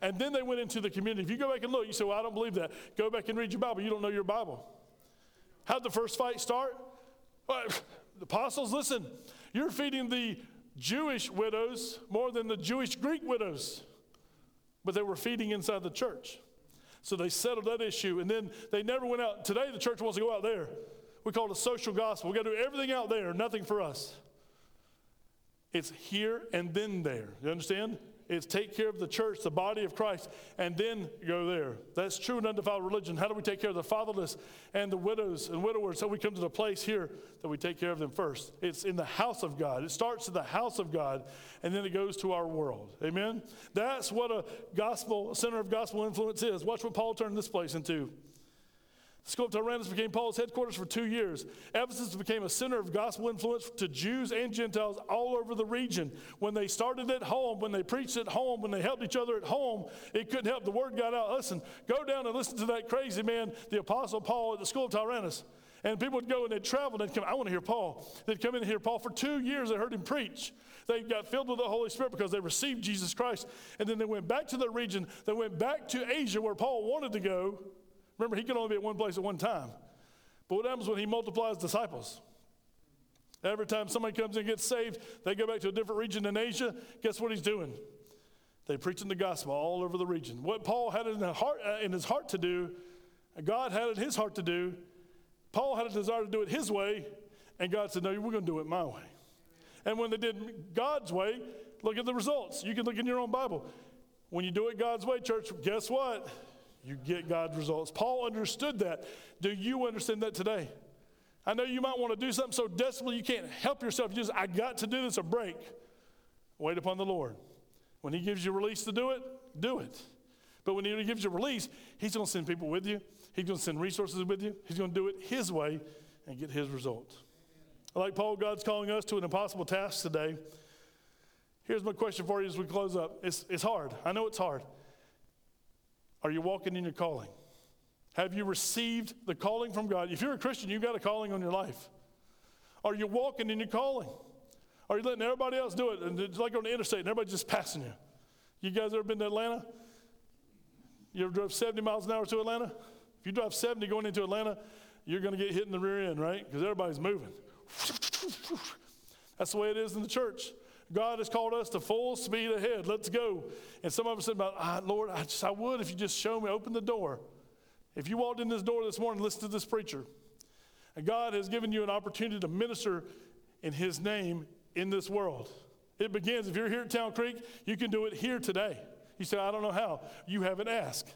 Yeah. And then they went into the community. If you go back and look, you say, well, I don't believe that. Go back and read your Bible. You don't know your Bible. How'd the first fight start? Well, the apostles, listen, you're feeding the Jewish widows more than the Jewish Greek widows. But they were feeding inside the church. So they settled that issue, and then they never went out. Today, the church wants to go out there. We call it a social gospel. We've got to do everything out there, nothing for us. It's here and then there. You understand? It's take care of the church, the body of Christ, and then go there. That's true and undefiled religion. How do we take care of the fatherless and the widows and widowers? So we come to the place here that we take care of them first. It's in the house of God. It starts in the house of God, and then it goes to our world. Amen? That's what a gospel, center of gospel influence is. Watch what Paul turned this place into. The school of Tyrannus became Paul's headquarters for 2 years. Ephesus became a center of gospel influence to Jews and Gentiles all over the region. When they started at home, when they preached at home, when they helped each other at home, it couldn't help. The word got out. Listen, go down and listen to that crazy man, the Apostle Paul, at the school of Tyrannus. And people would go and they'd travel and they'd come, I want to hear Paul. They'd come in and hear Paul. For 2 years, they heard him preach. They got filled with the Holy Spirit because they received Jesus Christ. And then they went back to their region. They went back to Asia where Paul wanted to go. Remember, he could only be at one place at one time. But what happens when he multiplies disciples? Every time somebody comes in and gets saved, they go back to a different region in Asia. Guess what he's doing? They're preaching the gospel all over the region. What Paul had in his heart to do, God had it in his heart to do. Paul had a desire to do it his way, and God said, no, we're going to do it my way. And when they did God's way, look at the results. You can look in your own Bible. When you do it God's way, church, guess what? You get God's results. Paul understood that. Do you understand that today? I know you might want to do something so desperately you can't help yourself. You just, I got to do this, a break. Wait upon the Lord. When he gives you release to do it, do it. But when he gives you release, he's going to send people with you. He's going to send resources with you. He's going to do it his way and get his results. Like Paul, God's calling us to an impossible task today. Here's my question for you as we close up. It's hard. I know it's hard. Are you walking in your calling? Have you received the calling from God? If you're a Christian, you've got a calling on your life. Are you walking in your calling? Are you letting everybody else do it? And it's like on the interstate, and everybody's just passing you. You guys ever been to Atlanta? You ever drove 70 miles an hour to Atlanta? If you drive 70 going into Atlanta, you're going to get hit in the rear end, right? Because everybody's moving. That's the way it is in the church. God has called us to full speed ahead. Let's go. And some of us said, Lord, I would if you just show me, open the door. If you walked in this door this morning, listen to this preacher. And God has given you an opportunity to minister in his name in this world. It begins, if you're here at Town Creek, you can do it here today. You say, I don't know how. You haven't asked.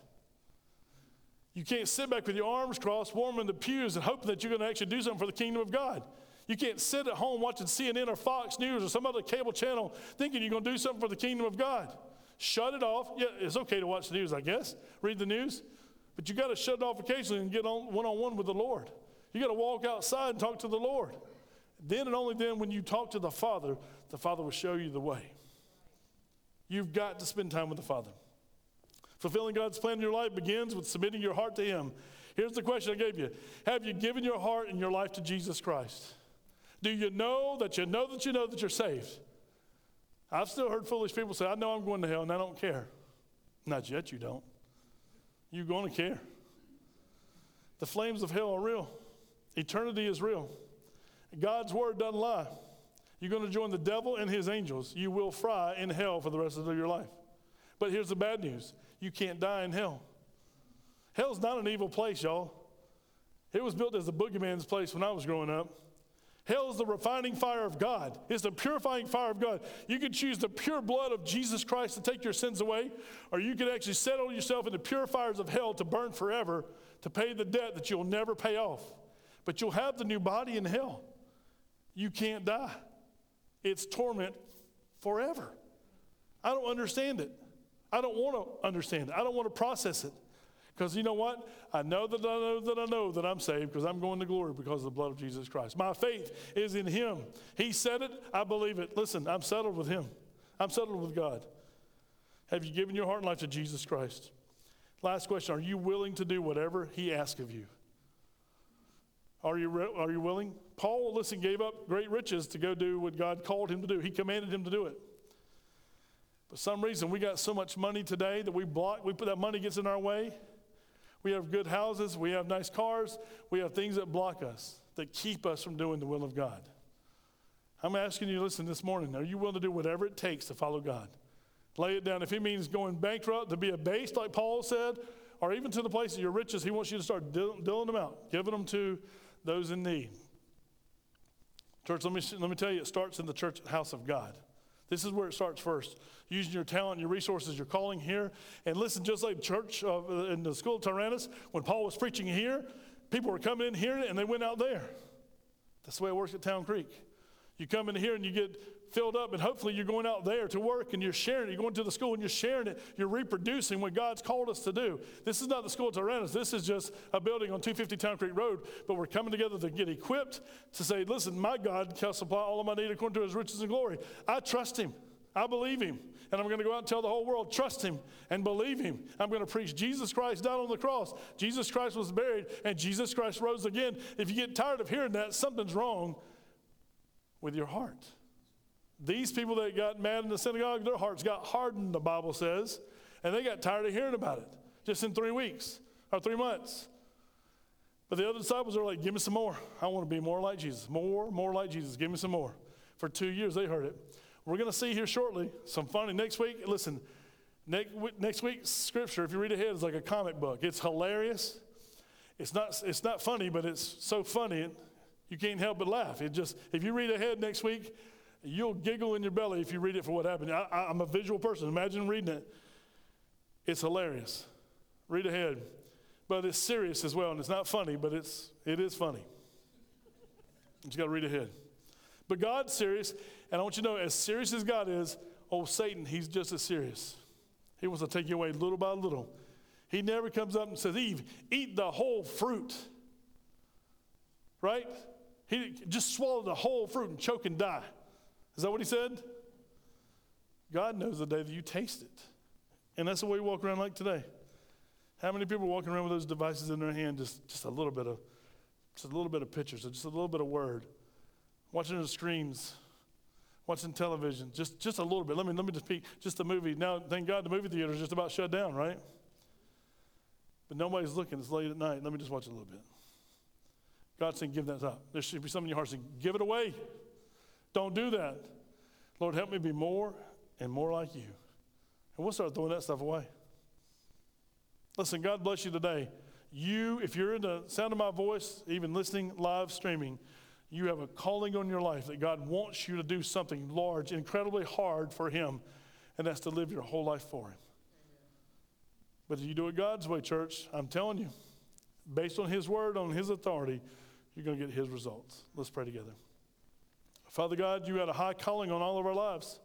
You can't sit back with your arms crossed, warm in the pews and hoping that you're going to actually do something for the kingdom of God. You can't sit at home watching CNN or Fox News or some other cable channel thinking you're going to do something for the kingdom of God. Shut it off. Yeah, it's okay to watch the news, I guess. Read the news. But you got to shut it off occasionally and get on one-on-one with the Lord. You got to walk outside and talk to the Lord. Then and only then when you talk to the Father will show you the way. You've got to spend time with the Father. Fulfilling God's plan in your life begins with submitting your heart to him. Here's the question I gave you. Have you given your heart and your life to Jesus Christ? Do you know that you know that you know that you're saved? I've still heard foolish people say, I know I'm going to hell and I don't care. Not yet, you don't. You're going to care. The flames of hell are real. Eternity is real. God's word doesn't lie. You're going to join the devil and his angels. You will fry in hell for the rest of your life. But here's the bad news. You can't die in hell. Hell's not an evil place, y'all. It was built as the boogeyman's place when I was growing up. Hell is the refining fire of God. It's the purifying fire of God. You can choose the pure blood of Jesus Christ to take your sins away, or you can actually settle yourself in the purifiers of hell to burn forever to pay the debt that you'll never pay off. But you'll have the new body in hell. You can't die. It's torment forever. I don't understand it. I don't want to understand it. I don't want to process it. Because you know what? I know that I know that I know that I'm saved because I'm going to glory because of the blood of Jesus Christ. My faith is in him. He said it. I believe it. Listen, I'm settled with him. I'm settled with God. Have you given your heart and life to Jesus Christ? Last question. Are you willing to do whatever he asks of you? Are you willing? Paul, listen, gave up great riches to go do what God called him to do. He commanded him to do it. For some reason, we got so much money today that we put that money gets in our way. We have good houses, we have nice cars, we have things that block us, that keep us from doing the will of God. I'm asking you, listen, this morning, are you willing to do whatever it takes to follow God? Lay it down. If he means going bankrupt, to be abased, like Paul said, or even to the place of your riches, he wants you to start dealing them out, giving them to those in need. Church, let me tell you, it starts in the church house of God. This is where it starts first. Using your talent, your resources, your calling here. And listen, just like church in the school of Tyrannus, when Paul was preaching here, people were coming in here and they went out there. That's the way it works at Town Creek. You come in here and you get filled up, and hopefully you're going out there to work and you're sharing it. You're going to the school and you're sharing it. You're reproducing what God's called us to do. This is not the school of Tyrannus. This is just a building on 250 Town Creek Road, but we're coming together to get equipped to say, listen, my God can supply all of my need according to his riches and glory. I trust him. I believe him. And I'm going to go out and tell the whole world, trust him and believe him. I'm going to preach Jesus Christ died on the cross. Jesus Christ was buried and Jesus Christ rose again. If you get tired of hearing that, something's wrong with your heart. These people that got mad in the synagogue, their hearts got hardened, the Bible says, and they got tired of hearing about it just in 3 weeks or 3 months. But the other disciples are like, give me some more. I want to be more like Jesus. More like Jesus. Give me some more. For 2 years, they heard it. We're going to see here shortly some funny. Next week, listen, next week's scripture, if you read ahead, is like a comic book. It's hilarious. It's not funny, but it's so funny you can't help but laugh. It just, if you read ahead next week, you'll giggle in your belly if you read it for what happened. I'm a visual person. Imagine reading it. It's hilarious. Read ahead. But it's serious as well, and it's not funny, but it is funny. You just got to read ahead. But God's serious, and I want you to know, as serious as God is, old Satan, he's just as serious. He wants to take you away little by little. He never comes up and says, Eve, eat the whole fruit. Right? He just swallowed the whole fruit and choke and die. Is that what he said? God knows the day that you taste it. And that's the way you walk around like today. How many people are walking around with those devices in their hand, just a little bit of pictures, or just a little bit of word, watching the screens, watching television, just a little bit. Let me just peek, just a movie. Now, thank God the movie theater is just about shut down, right? But nobody's looking. It's late at night. Let me just watch a little bit. God's saying, give that up. There should be something in your heart saying, give it away. Don't do that. Lord, help me be more and more like you. And we'll start throwing that stuff away. Listen, God bless you today. You, if you're in the sound of my voice, even listening live streaming, you have a calling on your life that God wants you to do something large, incredibly hard for him, and that's to live your whole life for him. But if you do it God's way, church, I'm telling you, based on his word, on his authority, you're going to get his results. Let's pray together. Father God, you had a high calling on all of our lives.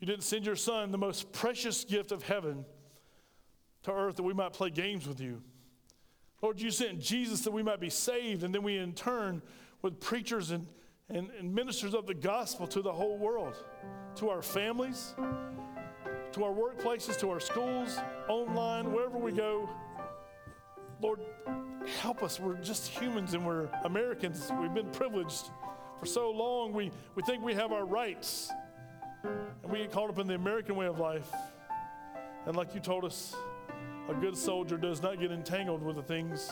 You didn't send your son, the most precious gift of heaven, to earth that we might play games with you. Lord, you sent Jesus that we might be saved, and then we in turn with preachers and ministers of the gospel to the whole world, to our families, to our workplaces, to our schools, online, wherever we go. Lord, help us. We're just humans and we're Americans. We've been privileged. For so long, we think we have our rights, and we get caught up in the American way of life. And like you told us, a good soldier does not get entangled with the things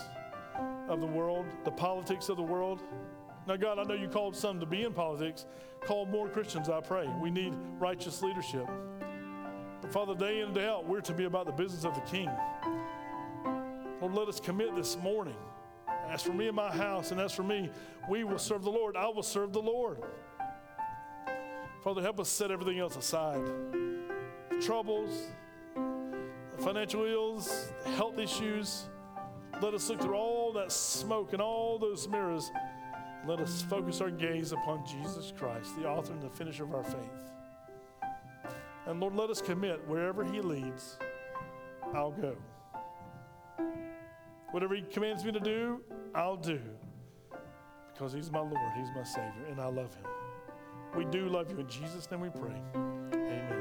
of the world, the politics of the world. Now, God, I know you called some to be in politics. Call more Christians, I pray. We need righteous leadership. But Father, day in and day out, we're to be about the business of the King. Lord, let us commit this morning. As for me and my house, and as for me, we will serve the Lord. I will serve the Lord. Father, help us set everything else aside. The troubles, the financial ills, the health issues. Let us look through all that smoke and all those mirrors. Let us focus our gaze upon Jesus Christ, the author and the finisher of our faith. And Lord, let us commit wherever he leads, I'll go. Whatever he commands me to do, I'll do. Because he's my Lord, he's my Savior, and I love him. We do love you. In Jesus' name we pray. Amen.